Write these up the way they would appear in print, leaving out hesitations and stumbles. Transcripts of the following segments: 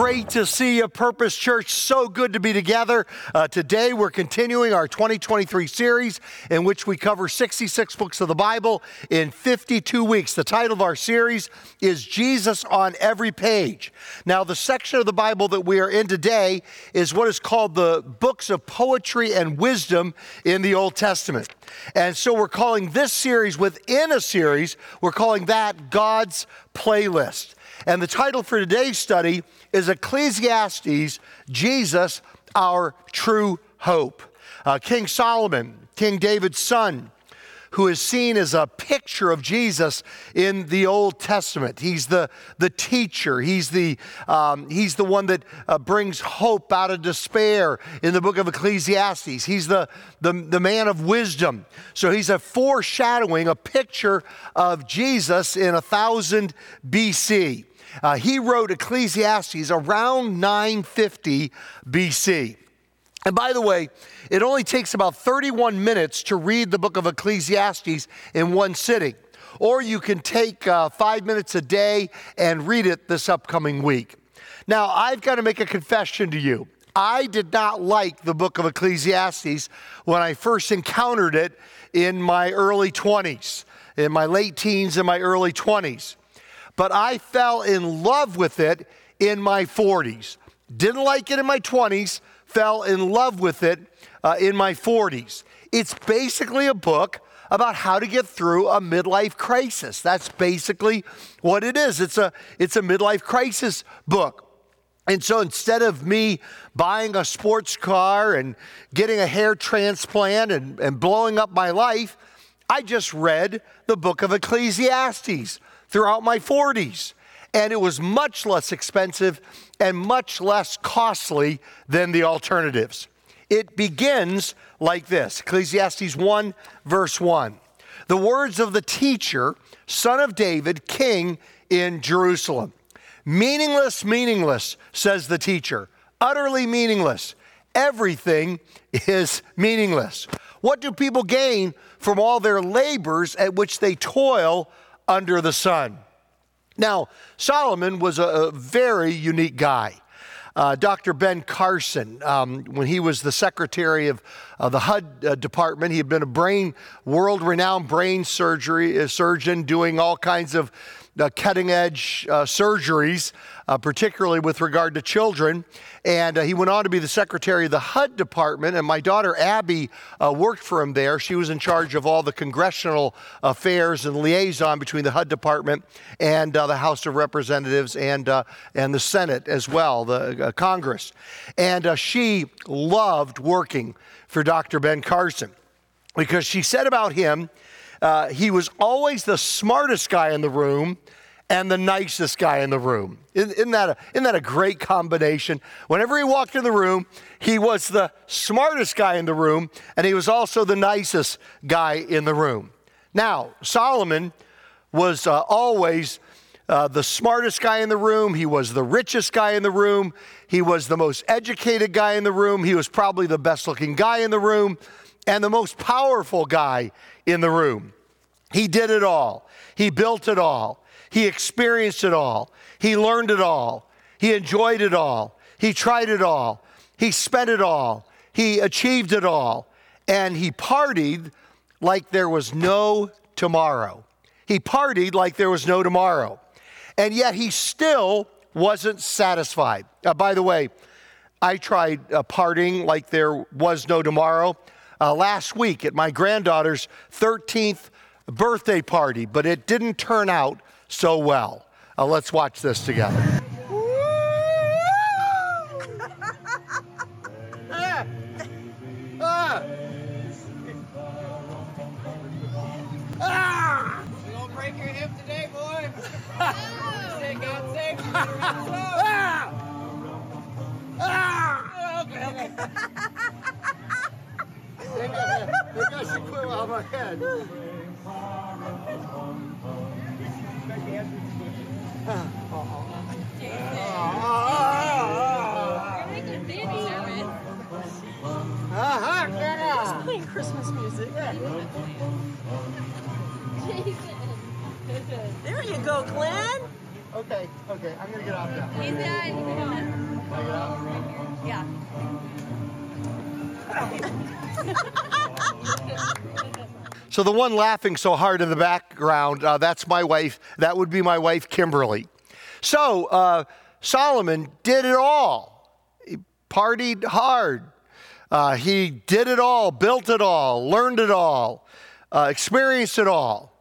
great to see you, Purpose Church. So good to be together. Today we're continuing our 2023 series in which we cover 66 books of the Bible in 52 weeks. The title of our series is Jesus on Every Page. Now, the section of the Bible that we are in today is what is called the books of poetry and wisdom in the Old Testament. And so we're calling this series within a series, we're calling that God's Playlist. And the title for today's study is Ecclesiastes, Jesus, Our True Hope. King Solomon, King David's son, who is seen as a picture of Jesus in the Old Testament. He's the teacher. He's the one that brings hope out of despair in the book of Ecclesiastes. He's the man of wisdom. So he's a foreshadowing, a picture of Jesus in 1000 BC. He wrote Ecclesiastes around 950 BC. And by the way, it only takes about 31 minutes to read the book of Ecclesiastes in one sitting. Or you can take 5 minutes a day and read it this upcoming week. Now, I've got to make a confession to you. I did not like the book of Ecclesiastes when I first encountered it in my early 20s, in my late teens and my early 20s. But I fell in love with it in my 40s. Didn't like it in my 20s. Fell in love with it in my 40s. It's basically a book about how to get through a midlife crisis. That's basically what it is. It's a midlife crisis book. And so instead of me buying a sports car and getting a hair transplant and blowing up my life, I just read the book of Ecclesiastes throughout my 40s. And it was much less expensive and much less costly than the alternatives. It begins like this, Ecclesiastes 1, verse 1. The words of the teacher, son of David, king in Jerusalem. Meaningless, meaningless, says the teacher. Utterly meaningless. Everything is meaningless. What do people gain from all their labors at which they toil under the sun? Now, Solomon was a very unique guy. Dr. Ben Carson, when he was the secretary of the HUD department, he had been a world-renowned brain surgeon doing all kinds of cutting-edge surgeries, particularly with regard to children. And he went on to be the secretary of the HUD department, and my daughter Abby worked for him there. She was in charge of all the congressional affairs and liaison between the HUD department and the House of Representatives and the Senate as well, the Congress. And she loved working for Dr. Ben Carson because she said about him, he was always the smartest guy in the room and the nicest guy in the room. Isn't that a great combination? Whenever he walked in the room, he was the smartest guy in the room, and he was also the nicest guy in the room. Now, Solomon was always the smartest guy in the room. He was the richest guy in the room. He was the most educated guy in the room. He was probably the best-looking guy in the room and the most powerful guy in the room. He did it all. He built it all. He experienced it all. He learned it all. He enjoyed it all. He tried it all. He spent it all. He achieved it all. And he partied like there was no tomorrow. He partied like there was no tomorrow. And yet he still wasn't satisfied. By the way, I tried partying like there was no tomorrow last week at my granddaughter's 13th birthday party, but it didn't turn out so well. Let's watch this together. You gonna break your hip today, boy? God save you. I think I should quit while my head. You're making babies, Aaron. Just playing Christmas music. There you go, Glenn. Okay, I'm gonna get off now. He's done. So the one laughing so hard in the background, that's my wife. That would be my wife, Kimberly. So Solomon did it all. He partied hard. He did it all, built it all, learned it all, experienced it all.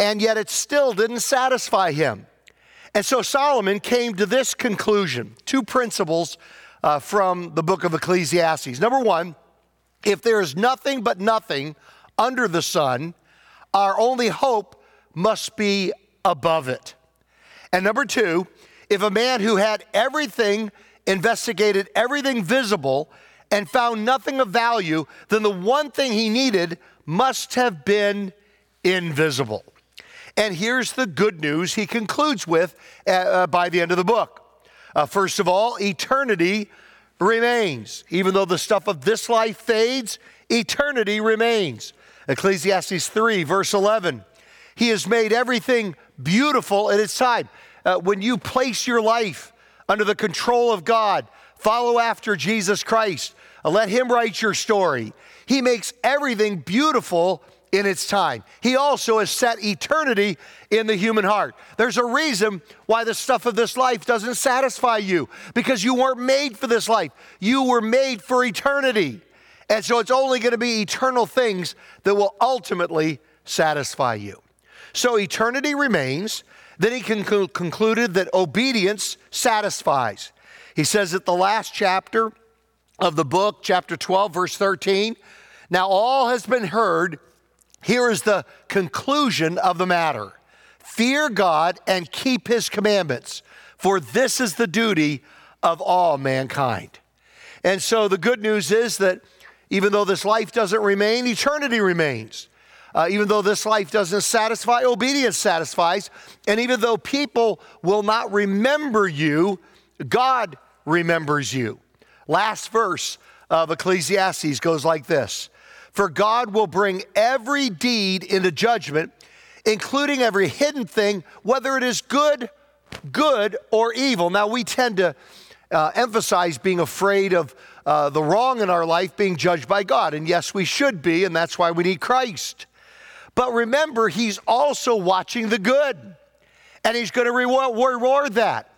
And yet it still didn't satisfy him. And so Solomon came to this conclusion, two principles from the book of Ecclesiastes. Number one, if there is nothing but nothing under the sun, our only hope must be above it. And number two, if a man who had everything, investigated everything visible, and found nothing of value, then the one thing he needed must have been invisible. And here's the good news he concludes with by the end of the book. First of all, eternity remains. Even though the stuff of this life fades, eternity remains. Ecclesiastes 3, verse 11. He has made everything beautiful at its time. When you place your life under the control of God, follow after Jesus Christ, let him write your story. He makes everything beautiful in its time. He also has set eternity in the human heart. There's a reason why the stuff of this life doesn't satisfy you, because you weren't made for this life. You were made for eternity. And so it's only going to be eternal things that will ultimately satisfy you. So eternity remains. Then he concluded that obedience satisfies. He says at the last chapter of the book, chapter 12, verse 13, now all has been heard. Here is the conclusion of the matter. Fear God and keep his commandments, for this is the duty of all mankind. And so the good news is that even though this life doesn't remain, eternity remains. Even though this life doesn't satisfy, obedience satisfies. And even though people will not remember you, God remembers you. Last verse of Ecclesiastes goes like this. For God will bring every deed into judgment, including every hidden thing, whether it is good, or evil. Now, we tend to emphasize being afraid of the wrong in our life being judged by God. And yes, we should be, and that's why we need Christ. But remember, he's also watching the good, and he's going to reward that.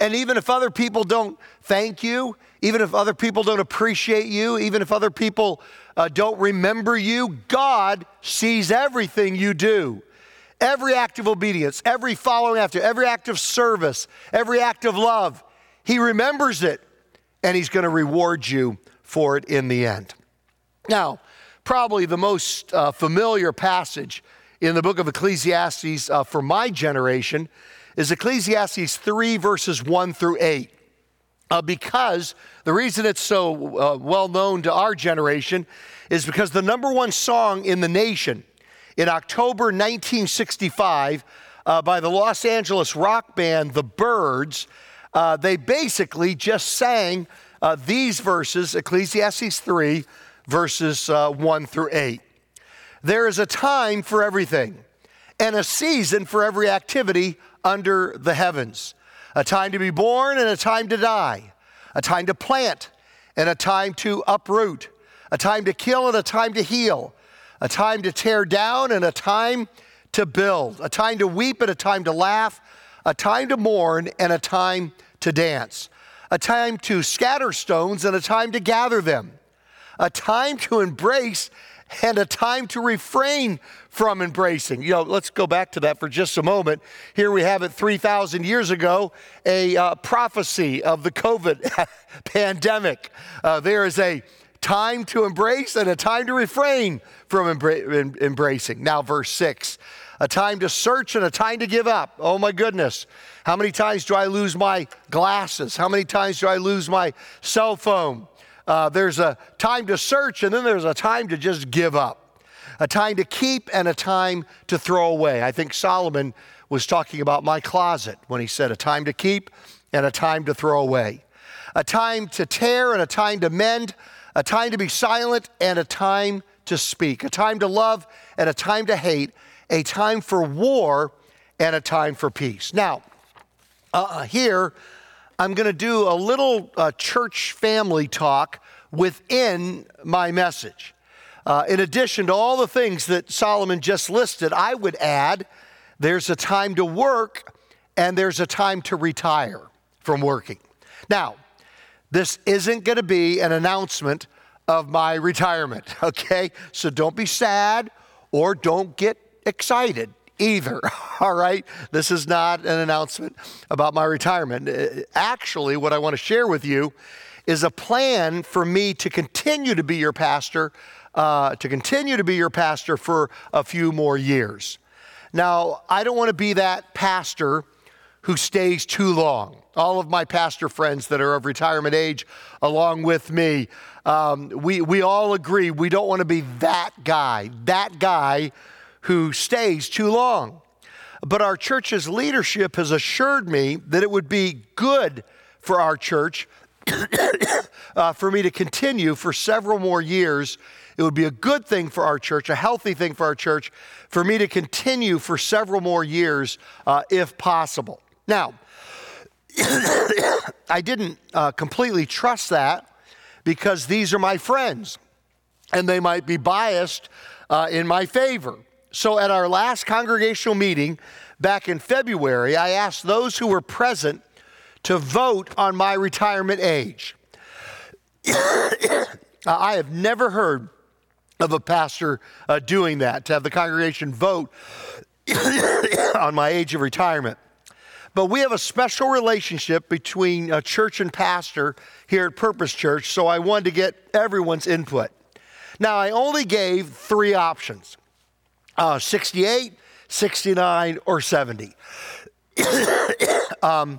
And even if other people don't thank you, even if other people don't appreciate you, even if other people don't remember you, God sees everything you do. Every act of obedience, every following after, every act of service, every act of love, he remembers it, and he's going to reward you for it in the end. Now, probably the most familiar passage in the book of Ecclesiastes for my generation is Ecclesiastes 3, verses 1 through 8. Because the reason it's so well known to our generation is because the number one song in the nation in October 1965 by the Los Angeles rock band, The Birds, they basically just sang these verses, Ecclesiastes 3, verses 1 through 8. There is a time for everything and a season for every activity under the heavens, a time to be born and a time to die, a time to plant and a time to uproot, a time to kill and a time to heal, a time to tear down and a time to build, a time to weep and a time to laugh, a time to mourn and a time to dance, a time to scatter stones and a time to gather them, a time to embrace and a time to refrain from embracing. You know, let's go back to that for just a moment. Here we have it 3,000 years ago, a prophecy of the COVID pandemic. There is a time to embrace and a time to refrain from embracing. Now, verse 6, a time to search and a time to give up. Oh, my goodness. How many times do I lose my glasses? How many times do I lose my cell phone? There's a time to search, and then there's a time to just give up, a time to keep and a time to throw away. I think Solomon was talking about my closet when he said a time to keep and a time to throw away, a time to tear and a time to mend, a time to be silent and a time to speak, a time to love and a time to hate, a time for war and a time for peace. Now, here, I'm going to do a little church family talk within my message. In addition to all the things that Solomon just listed, I would add there's a time to work and there's a time to retire from working. Now, this isn't going to be an announcement of my retirement, okay? So don't be sad or don't get excited either, all right? This is not an announcement about my retirement. Actually, what I want to share with you is a plan for me to continue to be your pastor for a few more years. Now, I don't want to be that pastor who stays too long. All of my pastor friends that are of retirement age, along with me, we all agree we don't want to be that guy who stays too long. But our church's leadership has assured me that it would be good for our church for me to continue for several more years. It would be a good thing for our church, a healthy thing for our church, for me to continue for several more years if possible. Now, I didn't completely trust that because these are my friends and they might be biased in my favor. So at our last congregational meeting back in February, I asked those who were present to vote on my retirement age. I have never heard of a pastor doing that, to have the congregation vote on my age of retirement. But we have a special relationship between a church and pastor here at Purpose Church, so I wanted to get everyone's input. Now, I only gave three options, 68, 69, or 70. That's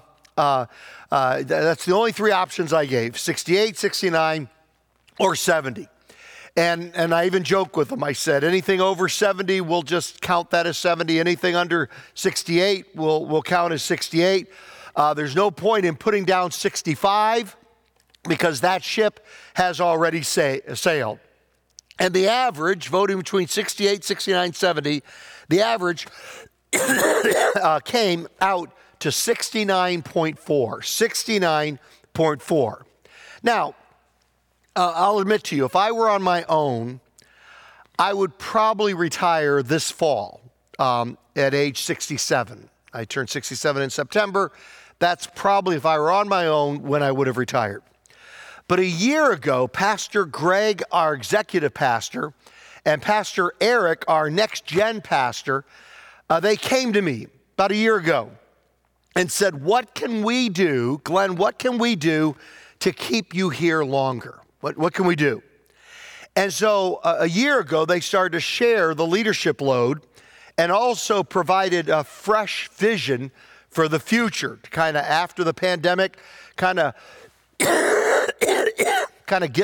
the only three options I gave, 68, 69, or 70. And I even joked with them. I said, anything over 70, we'll just count that as 70. Anything under 68, we'll count as 68. There's no point in putting down 65 because that ship has already sailed. And the average, voting between 68, 69, 70, the average came out to 69.4. 69.4. Now, I'll admit to you, if I were on my own, I would probably retire this fall at age 67. I turned 67 in September. That's probably, if I were on my own, when I would have retired. But a year ago, Pastor Greg, our executive pastor, and Pastor Eric, our next-gen pastor, they came to me about a year ago and said, what can we do, Glenn, what can we do to keep you here longer? What can we do? And so a year ago, they started to share the leadership load and also provided a fresh vision for the future, kind of after the pandemic, kind of get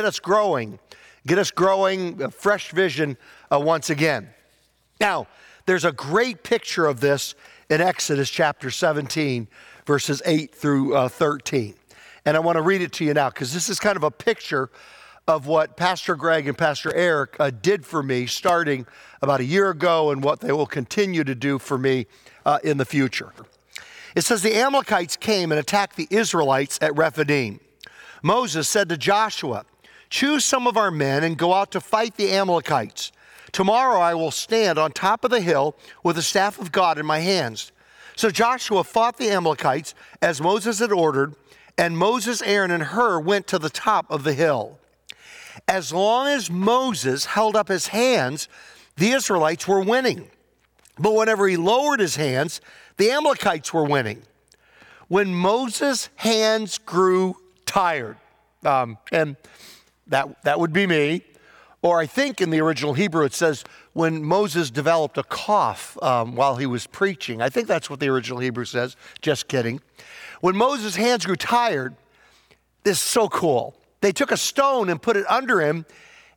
us growing, a fresh vision once again. Now, there's a great picture of this in Exodus chapter 17, verses 8 through 13. And I want to read it to you now because this is kind of a picture of what Pastor Greg and Pastor Eric did for me starting about a year ago and what they will continue to do for me in the future. It says, the Amalekites came and attacked the Israelites at Rephidim. Moses said to Joshua, choose some of our men and go out to fight the Amalekites. Tomorrow I will stand on top of the hill with the staff of God in my hands. So Joshua fought the Amalekites as Moses had ordered, and Moses, Aaron, and Hur went to the top of the hill. As long as Moses held up his hands, the Israelites were winning. But whenever he lowered his hands, the Amalekites were winning. When Moses' hands grew tired, and that would be me, or I think in the original Hebrew it says, when Moses developed a cough while he was preaching. I think that's what the original Hebrew says. Just kidding. When Moses' hands grew tired, this is so cool. They took a stone and put it under him,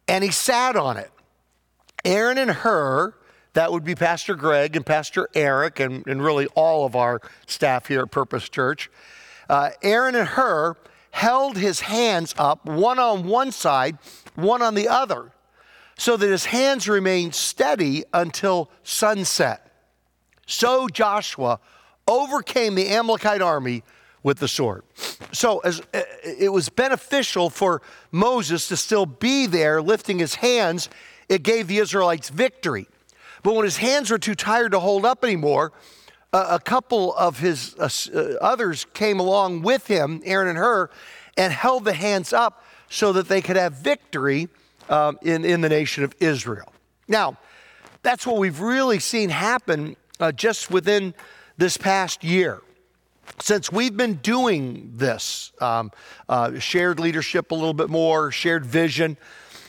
and he sat on it. Aaron and Hur, that would be Pastor Greg and Pastor Eric and really all of our staff here at Purpose Church, Aaron and Hur held his hands up, one on one side, one on the other, so that his hands remained steady until sunset. So Joshua overcame the Amalekite army with the sword. So as it was beneficial for Moses to still be there lifting his hands, it gave the Israelites victory. But when his hands were too tired to hold up anymore, a couple of his others came along with him, Aaron and Hur, and held the hands up so that they could have victory in the nation of Israel. Now, that's what we've really seen happen just within this past year. Since we've been doing this, shared leadership a little bit more, shared vision,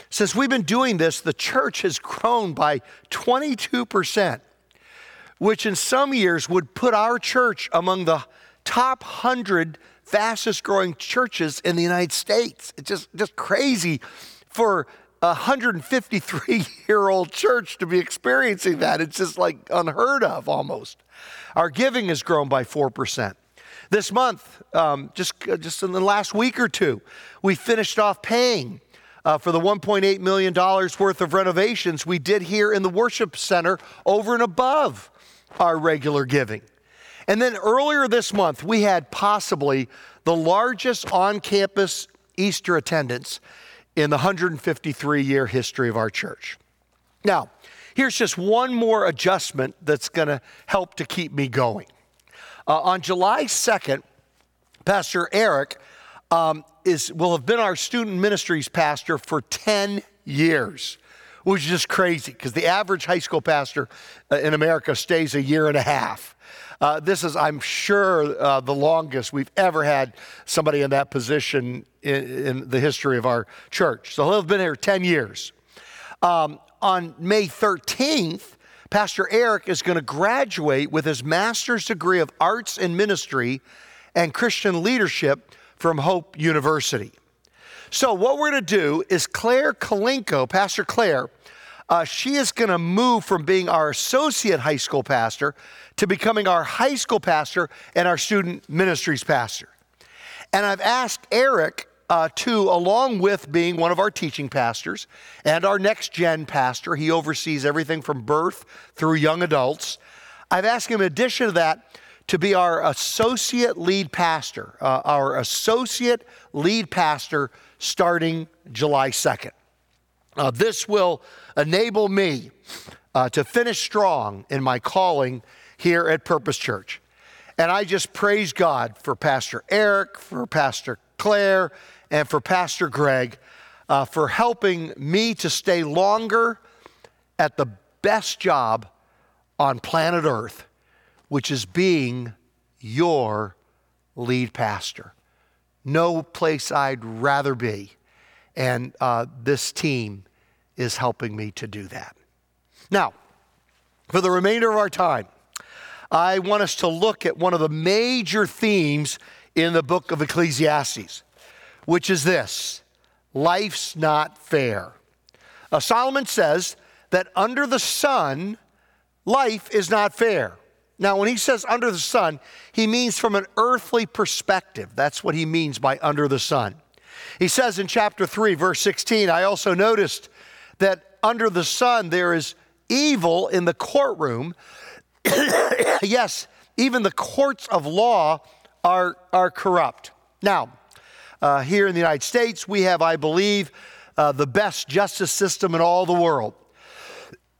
since we've been doing this, the church has grown by 22%, which in some years would put our church among the top 100 fastest growing churches in the United States. It's just crazy for a 153-year-old church to be experiencing that. It's just like unheard of almost. Our giving has grown by 4%. This month, just in the last week or two, we finished off paying for the $1.8 million worth of renovations we did here in the worship center over and above our regular giving. And then earlier this month, we had possibly the largest on-campus Easter attendance in the 153-year history of our church. Now, here's just one more adjustment that's gonna help to keep me going. On July 2nd, Pastor Eric will have been our student ministries pastor for 10 years, which is just crazy because the average high school pastor in America stays a year and a half. This is, I'm sure, the longest we've ever had somebody in that position in the history of our church. So he'll have been here 10 years. On May 13th, Pastor Eric is going to graduate with his master's degree of arts in ministry and Christian leadership from Hope University. So what we're going to do is Claire Kalinko, Pastor Claire, she is going to move from being our associate high school pastor to becoming our high school pastor and our student ministries pastor. And I've asked Eric to, along with being one of our teaching pastors and our next gen pastor, he oversees everything from birth through young adults. I've asked him, in addition to that, to be our associate lead pastor, starting July 2nd. This will enable me to finish strong in my calling here at Purpose Church. And I just praise God for Pastor Eric, for Pastor Claire, and for Pastor Greg for helping me to stay longer at the best job on planet Earth, which is being your lead pastor. No place I'd rather be. And this team is helping me to do that. Now, for the remainder of our time, I want us to look at one of the major themes in the book of Ecclesiastes, which is this: life's not fair. Solomon says that under the sun, life is not fair. Now, when he says under the sun, he means from an earthly perspective. That's what he means by under the sun. He says in chapter 3, verse 16, I also noticed that under the sun there is evil in the courtroom. Yes, even the courts of law are corrupt. Now, here in the United States, we have, I believe, the best justice system in all the world.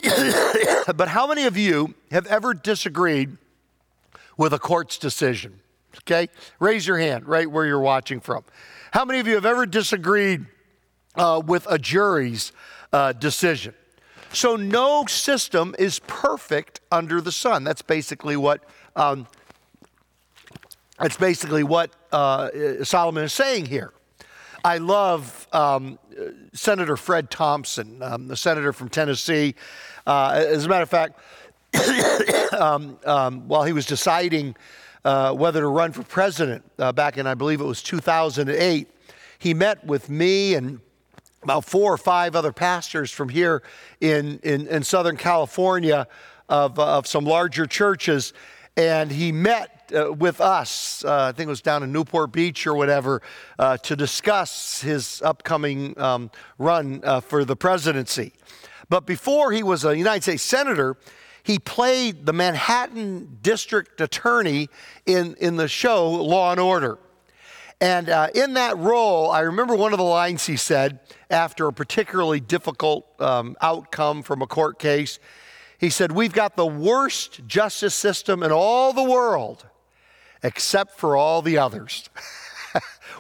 But how many of you have ever disagreed with a court's decision? Okay, raise your hand right where you're watching from. How many of you have ever disagreed with a jury's decision? So no system is perfect under the sun. That's basically what Solomon is saying here. I love Senator Fred Thompson, the senator from Tennessee. As a matter of fact, while he was deciding whether to run for president back in, I believe it was 2008, he met with me and about 4 or 5 other pastors from here in Southern California of some larger churches, and he met with us, I think it was down in Newport Beach or whatever, to discuss his upcoming run for the presidency. But before he was a United States Senator, He played the Manhattan District Attorney in the show Law and Order. And in that role, I remember one of the lines he said after a particularly difficult outcome from a court case. He said, "We've got the worst justice system in all the world, except for all the others."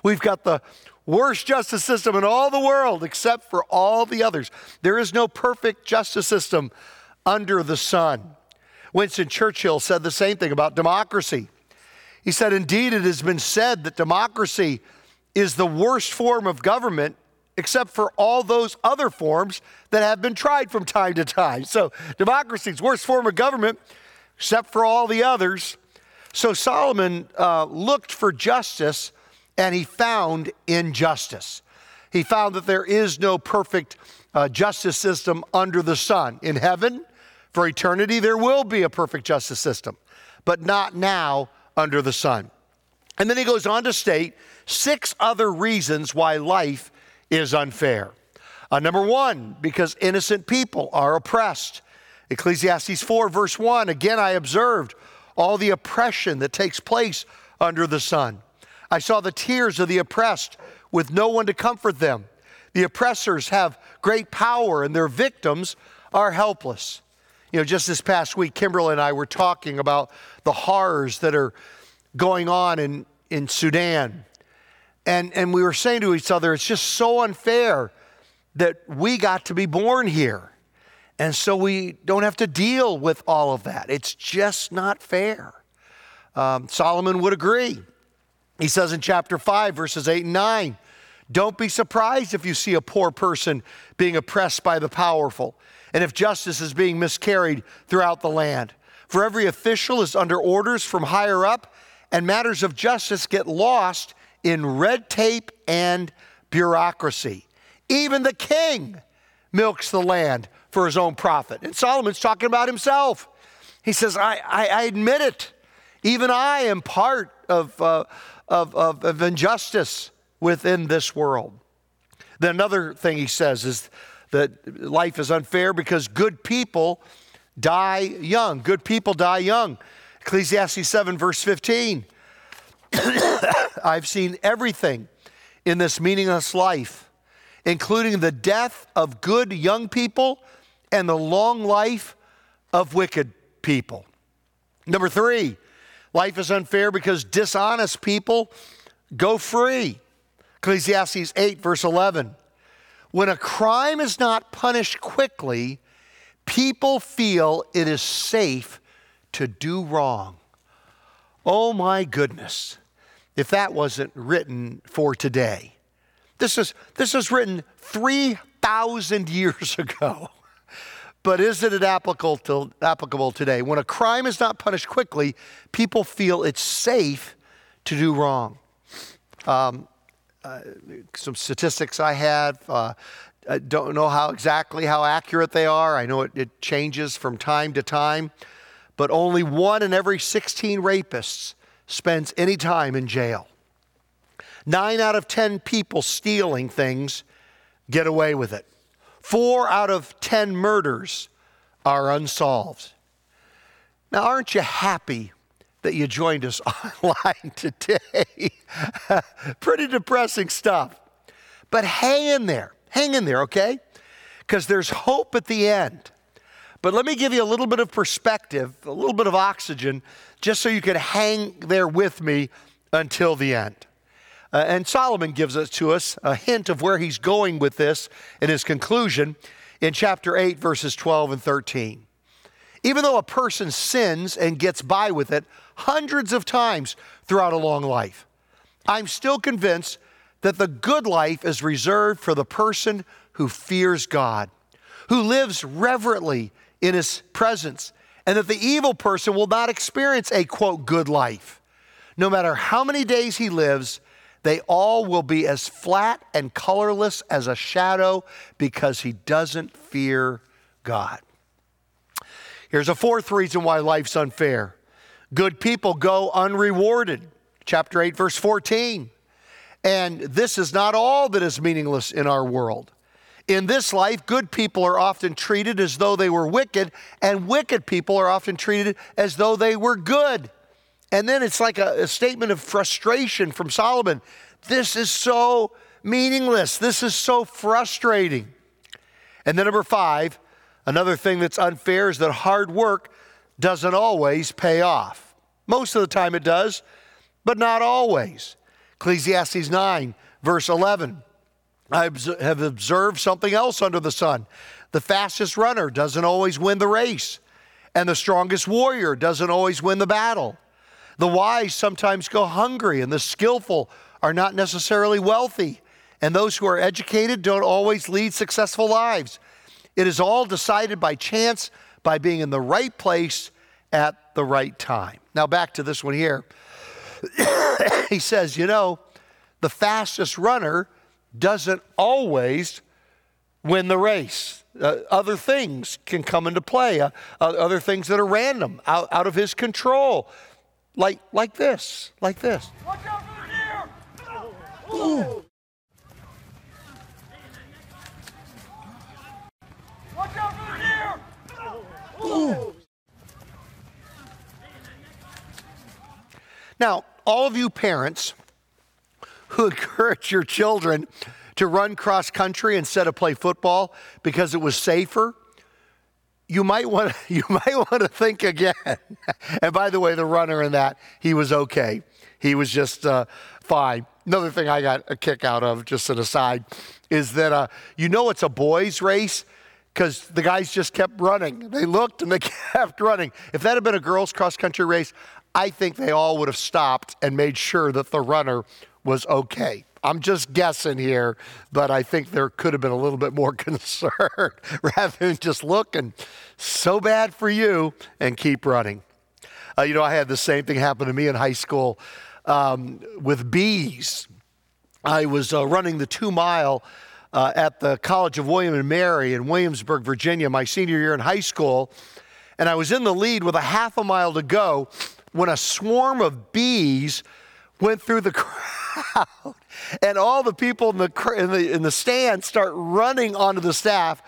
We've got the worst justice system in all the world, except for all the others. There is no perfect justice system under the sun. Winston Churchill said the same thing about democracy. He said, "Indeed, it has been said that democracy is the worst form of government, except for all those other forms that have been tried from time to time." So democracy's worst form of government, except for all the others. So Solomon looked for justice, and he found injustice. He found that there is no perfect justice system under the sun. In heaven, for eternity, there will be a perfect justice system, but not now under the sun. And then he goes on to state 6 other reasons why life is unfair. Number 1, because innocent people are oppressed. Ecclesiastes 4, verse 1, "Again, I observed all the oppression that takes place under the sun. I saw the tears of the oppressed with no one to comfort them. The oppressors have great power and their victims are helpless." You know, just this past week, Kimberly and I were talking about the horrors that are going on in Sudan. And we were saying to each other, it's just so unfair that we got to be born here. And so we don't have to deal with all of that. It's just not fair. Solomon would agree. He says in chapter 5, verses 8 and 9, "Don't be surprised if you see a poor person being oppressed by the powerful, and if justice is being miscarried throughout the land. For every official is under orders from higher up, and matters of justice get lost in red tape and bureaucracy. Even the king milks the land for his own profit." And Solomon's talking about himself. He says, I admit it. Even I am part of injustice within this world. Then another thing he says is that life is unfair because good people die young. Good people die young. Ecclesiastes 7, verse 15. "I've seen everything in this meaningless life, including the death of good young people and the long life of wicked people." Number 3, life is unfair because dishonest people go free. Ecclesiastes 8, verse 11. "When a crime is not punished quickly, people feel it is safe to do wrong." Oh my goodness, if that wasn't written for today. This is written 3,000 years ago. But isn't it applicable today? When a crime is not punished quickly, people feel it's safe to do wrong. Some statistics I have, I don't know how accurate they are. I know it changes from time to time, but only 1 in every 16 rapists spends any time in jail. 9 out of 10 people stealing things get away with it. 4 out of 10 murders are unsolved. Now, aren't you happy that you joined us online today? Pretty depressing stuff. But hang in there, okay? Because there's hope at the end. But let me give you a little bit of perspective, a little bit of oxygen, just so you can hang there with me until the end. And Solomon gives us to us a hint of where he's going with this in his conclusion in chapter 8, verses 12 and 13. "Even though a person sins and gets by with it hundreds of times throughout a long life, I'm still convinced that the good life is reserved for the person who fears God, who lives reverently in his presence, and that the evil person will not experience a, quote, good life. No matter how many days he lives, they all will be as flat and colorless as a shadow because he doesn't fear God." Here's a 4th reason why life's unfair. Good people go unrewarded. Chapter 8, verse 14. "And this is not all that is meaningless in our world. In this life, good people are often treated as though they were wicked, and wicked people are often treated as though they were good. And then it's like a statement of frustration from Solomon. This is so meaningless. This is so frustrating. And then number 5, another thing that's unfair is that hard work doesn't always pay off. Most of the time it does, but not always. Ecclesiastes 9, verse 11. I have observed something else under the sun. The fastest runner doesn't always win the race, and the strongest warrior doesn't always win the battle. The wise sometimes go hungry, and the skillful are not necessarily wealthy, and those who are educated don't always lead successful lives. It is all decided by chance, by being in the right place at the right time. Now back to this one here. He says, you know, the fastest runner doesn't always win the race. Other things can come into play, other things that are random, out of his control, like this. Watch out for the deer! Ooh. Watch out for the deer! Ooh. Now, all of you parents who encourage your children to run cross country instead of play football because it was safer, you might want to think again. And by the way, the runner in that, he was okay. He was just fine. Another thing I got a kick out of, just an aside, is that you know it's a boys' race because the guys just kept running. They looked and they kept running. If that had been a girls' cross-country race, I think they all would have stopped and made sure that the runner was okay. I'm just guessing here, but I think there could have been a little bit more concern rather than just looking so bad for you and keep running. You know, I had the same thing happen to me in high school with bees. I was running the 2 mile at the College of William and Mary in Williamsburg, Virginia, my senior year in high school, and I was in the lead with a half a mile to go when a swarm of bees went through the crowd, and all the people in the stands start running onto the staff,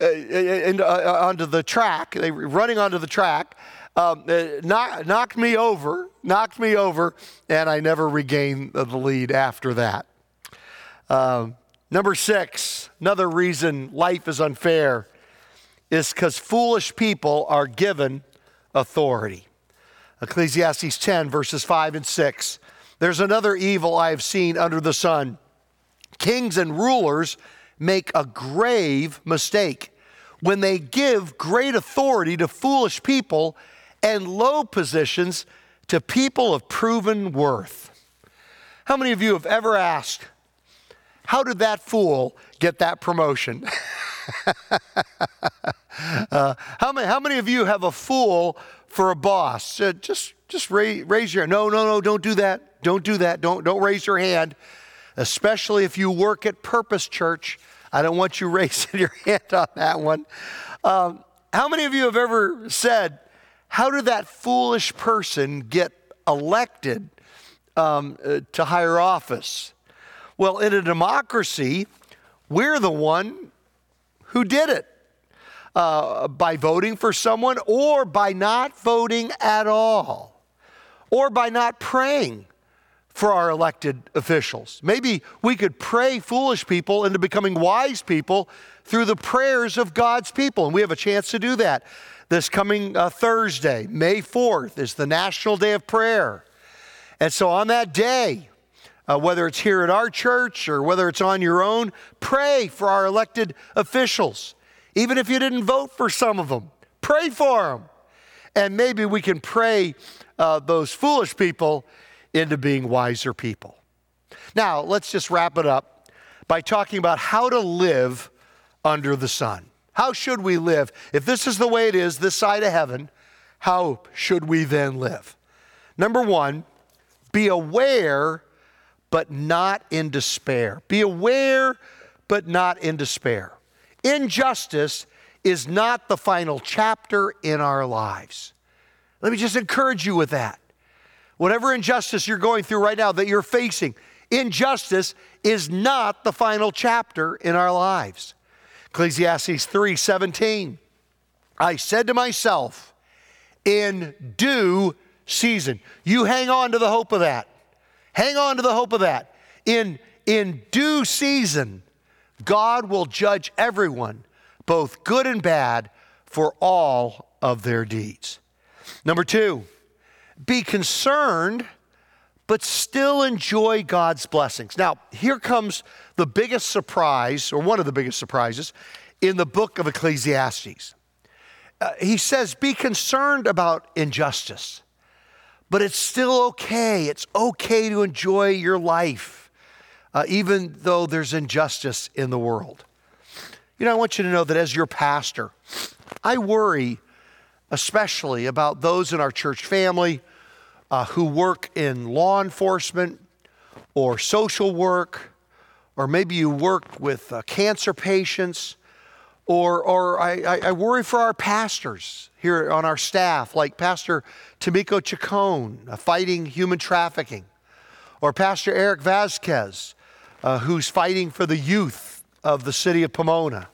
onto the track. They were running onto the track, knocked me over, and I never regained the lead after that. Number 6, another reason life is unfair is because foolish people are given authority. Ecclesiastes 10, verses 5 and 6. There's another evil I have seen under the sun. Kings and rulers make a grave mistake when they give great authority to foolish people and low positions to people of proven worth. How many of you have ever asked, how did that fool get that promotion? How many of you have a fool for a boss? Just raise your hand. No, don't do that. Don't raise your hand, especially if you work at Purpose Church. I don't want you raising your hand on that one. How many of you have ever said, how did that foolish person get elected to higher office? Well, in a democracy, we're the one who did it by voting for someone or by not voting at all or by not praying for our elected officials. Maybe we could pray foolish people into becoming wise people through the prayers of God's people, and we have a chance to do that. This coming Thursday, May 4th, is the National Day of Prayer. And so on that day, whether it's here at our church or whether it's on your own, pray for our elected officials. Even if you didn't vote for some of them, pray for them. And maybe we can pray those foolish people into being wiser people. Now, let's just wrap it up by talking about how to live under the sun. How should we live? If this is the way it is, this side of heaven, how should we then live? Number 1, be aware but not in despair. Be aware, but not in despair. Injustice is not the final chapter in our lives. Let me just encourage you with that. Whatever injustice you're going through right now that you're facing, injustice is not the final chapter in our lives. Ecclesiastes 3:17. I said to myself, in due season. You hang on to the hope of that. Hang on to the hope of that. In due season, God will judge everyone, both good and bad, for all of their deeds. Number two, be concerned, but still enjoy God's blessings. Now, here comes the biggest surprise, or one of the biggest surprises, in the book of Ecclesiastes. He says, be concerned about injustice, but it's still okay. It's okay to enjoy your life, even though there's injustice in the world. You know, I want you to know that as your pastor, I worry especially about those in our church family who work in law enforcement or social work, or maybe you work with cancer patients, or I worry for our pastors here on our staff, like Pastor Tomiko Chacon, fighting human trafficking, or Pastor Eric Vasquez, who's fighting for the youth of the city of Pomona,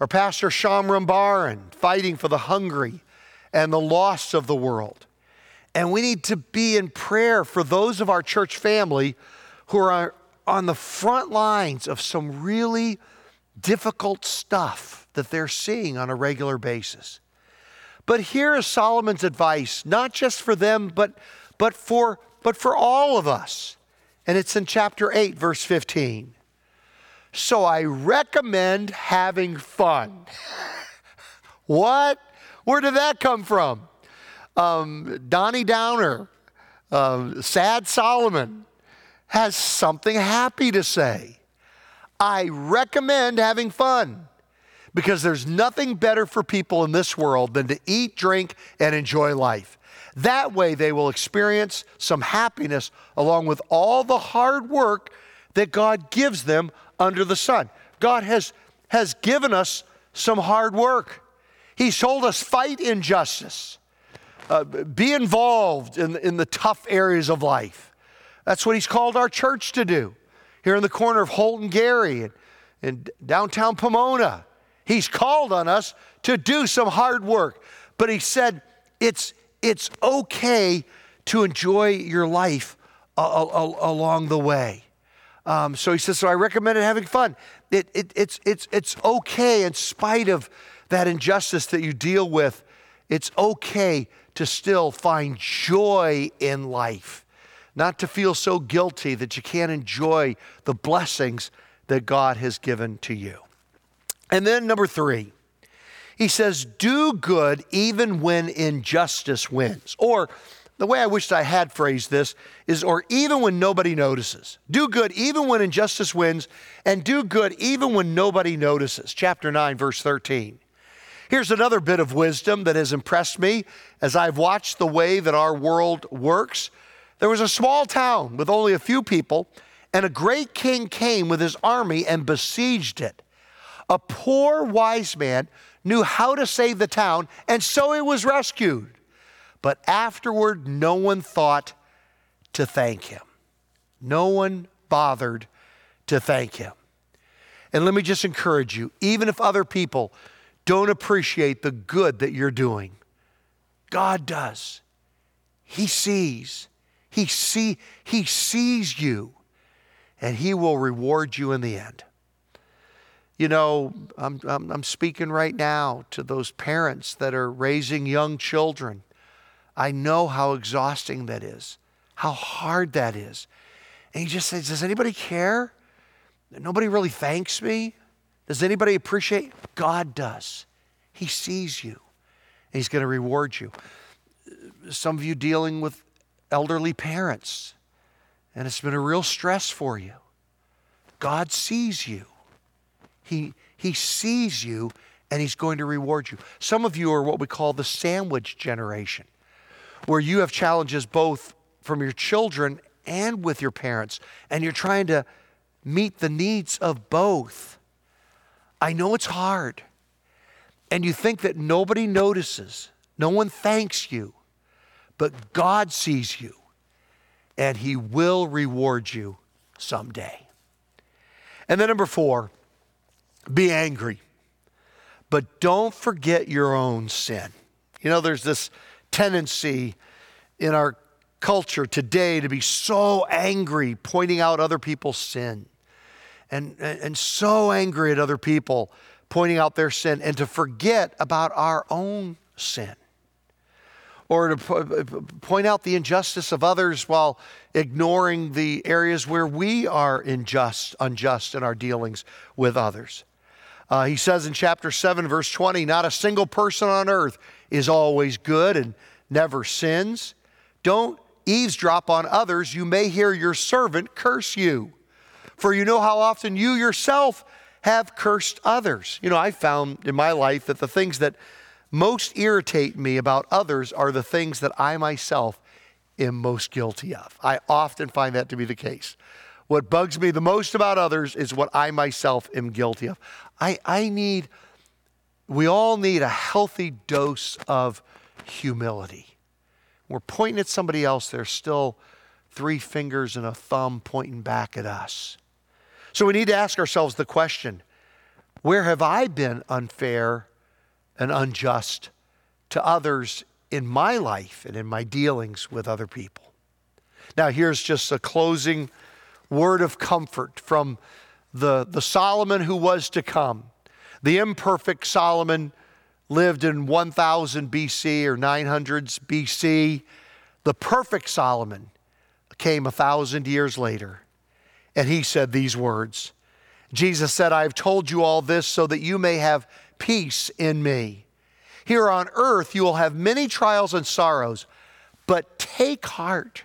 or Pastor Shamram Baran, fighting for the hungry and the lost of the world. And we need to be in prayer for those of our church family who are on the front lines of some really difficult stuff that they're seeing on a regular basis. But here is Solomon's advice, not just for them, but for all of us. And it's in chapter 8, verse 15. So I recommend having fun. What? Where did that come from? Donnie Downer, Sad Solomon, has something happy to say. I recommend having fun because there's nothing better for people in this world than to eat, drink, and enjoy life. That way they will experience some happiness along with all the hard work that God gives them under the sun. God has given us some hard work. He's told us fight injustice. Be involved in the tough areas of life. That's what he's called our church to do. Here in the corner of Holt and Gary and downtown Pomona, he's called on us to do some hard work. But he said it's okay to enjoy your life along the way. So he says, so I recommend having fun. It's okay in spite of that injustice that you deal with. It's okay to still find joy in life, not to feel so guilty that you can't enjoy the blessings that God has given to you. And then number three, he says, do good even when injustice wins. Or the way I wished I had phrased this is, or even when nobody notices. Do good even when injustice wins, and do good even when nobody notices. Chapter 9, verse 13. Here's another bit of wisdom that has impressed me as I've watched the way that our world works. There was a small town with only a few people, and a great king came with his army and besieged it. A poor wise man knew how to save the town, and so it was rescued. But afterward, no one thought to thank him. No one bothered to thank him. And let me just encourage you, even if other people don't appreciate the good that you're doing, God does. He sees you, and he will reward you in the end. You know, I'm speaking right now to those parents that are raising young children. I know how exhausting that is, how hard that is. And he just says, does anybody care? Nobody really thanks me. Does anybody appreciate? God does. He sees you, and he's going to reward you. Some of you dealing with elderly parents, and it's been a real stress for you. God sees you. He sees you, and he's going to reward you. Some of you are what we call the sandwich generation, where you have challenges both from your children and with your parents, and you're trying to meet the needs of both. I know it's hard, and you think that nobody notices, no one thanks you, but God sees you, and he will reward you someday. And then number four, be angry. but don't forget your own sin. You know, there's this tendency in our culture today to be so angry pointing out other people's sin and so angry at other people pointing out their sin and to forget about our own sin or to point out the injustice of others while ignoring the areas where we are unjust in our dealings with others. He says in chapter 7, verse 20, not a single person on earth is always good and never sins. Don't eavesdrop on others. You may hear your servant curse you, for you know how often you yourself have cursed others. You know, I found in my life that the things that most irritate me about others are the things that I myself am most guilty of. I often find that to be the case. What bugs me the most about others is what I myself am guilty of. We all need a healthy dose of humility. We're pointing at somebody else, there's still three fingers and a thumb pointing back at us. So we need to ask ourselves the question, where have I been unfair and unjust to others in my life and in my dealings with other people? Now here's just a closing word of comfort from the Solomon who was to come. The imperfect Solomon lived in 1000 BC or 900s BC. The perfect Solomon came 1,000 years later, and he said these words. Jesus said, I have told you all this so that you may have peace in me. Here on earth you will have many trials and sorrows, but take heart.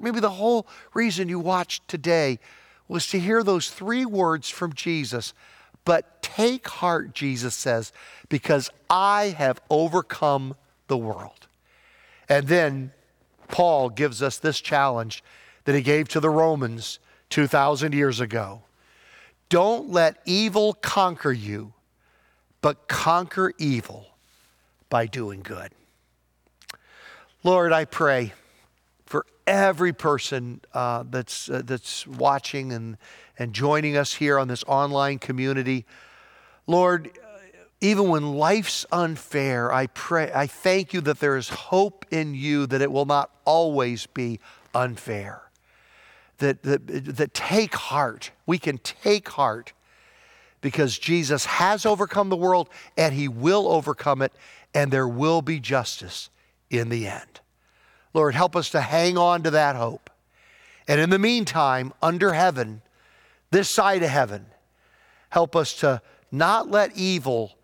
Maybe the whole reason you watched today was to hear those three words from Jesus. But take heart, Jesus says, because I have overcome the world. And then Paul gives us this challenge that he gave to the Romans 2,000 years ago. Don't let evil conquer you, but conquer evil by doing good. Lord, I pray for every person that's watching and joining us here on this online community. Lord, even when life's unfair, I thank you that there is hope in you, that it will not always be unfair. That take heart. We can take heart because Jesus has overcome the world and he will overcome it, and there will be justice in the end. Lord, help us to hang on to that hope. And in the meantime, under heaven, this side of heaven, help us to not let evil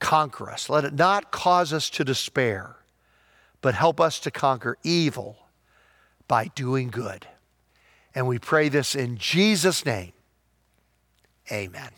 conquer us. Let it not cause us to despair, but help us to conquer evil by doing good. And we pray this in Jesus' name. Amen.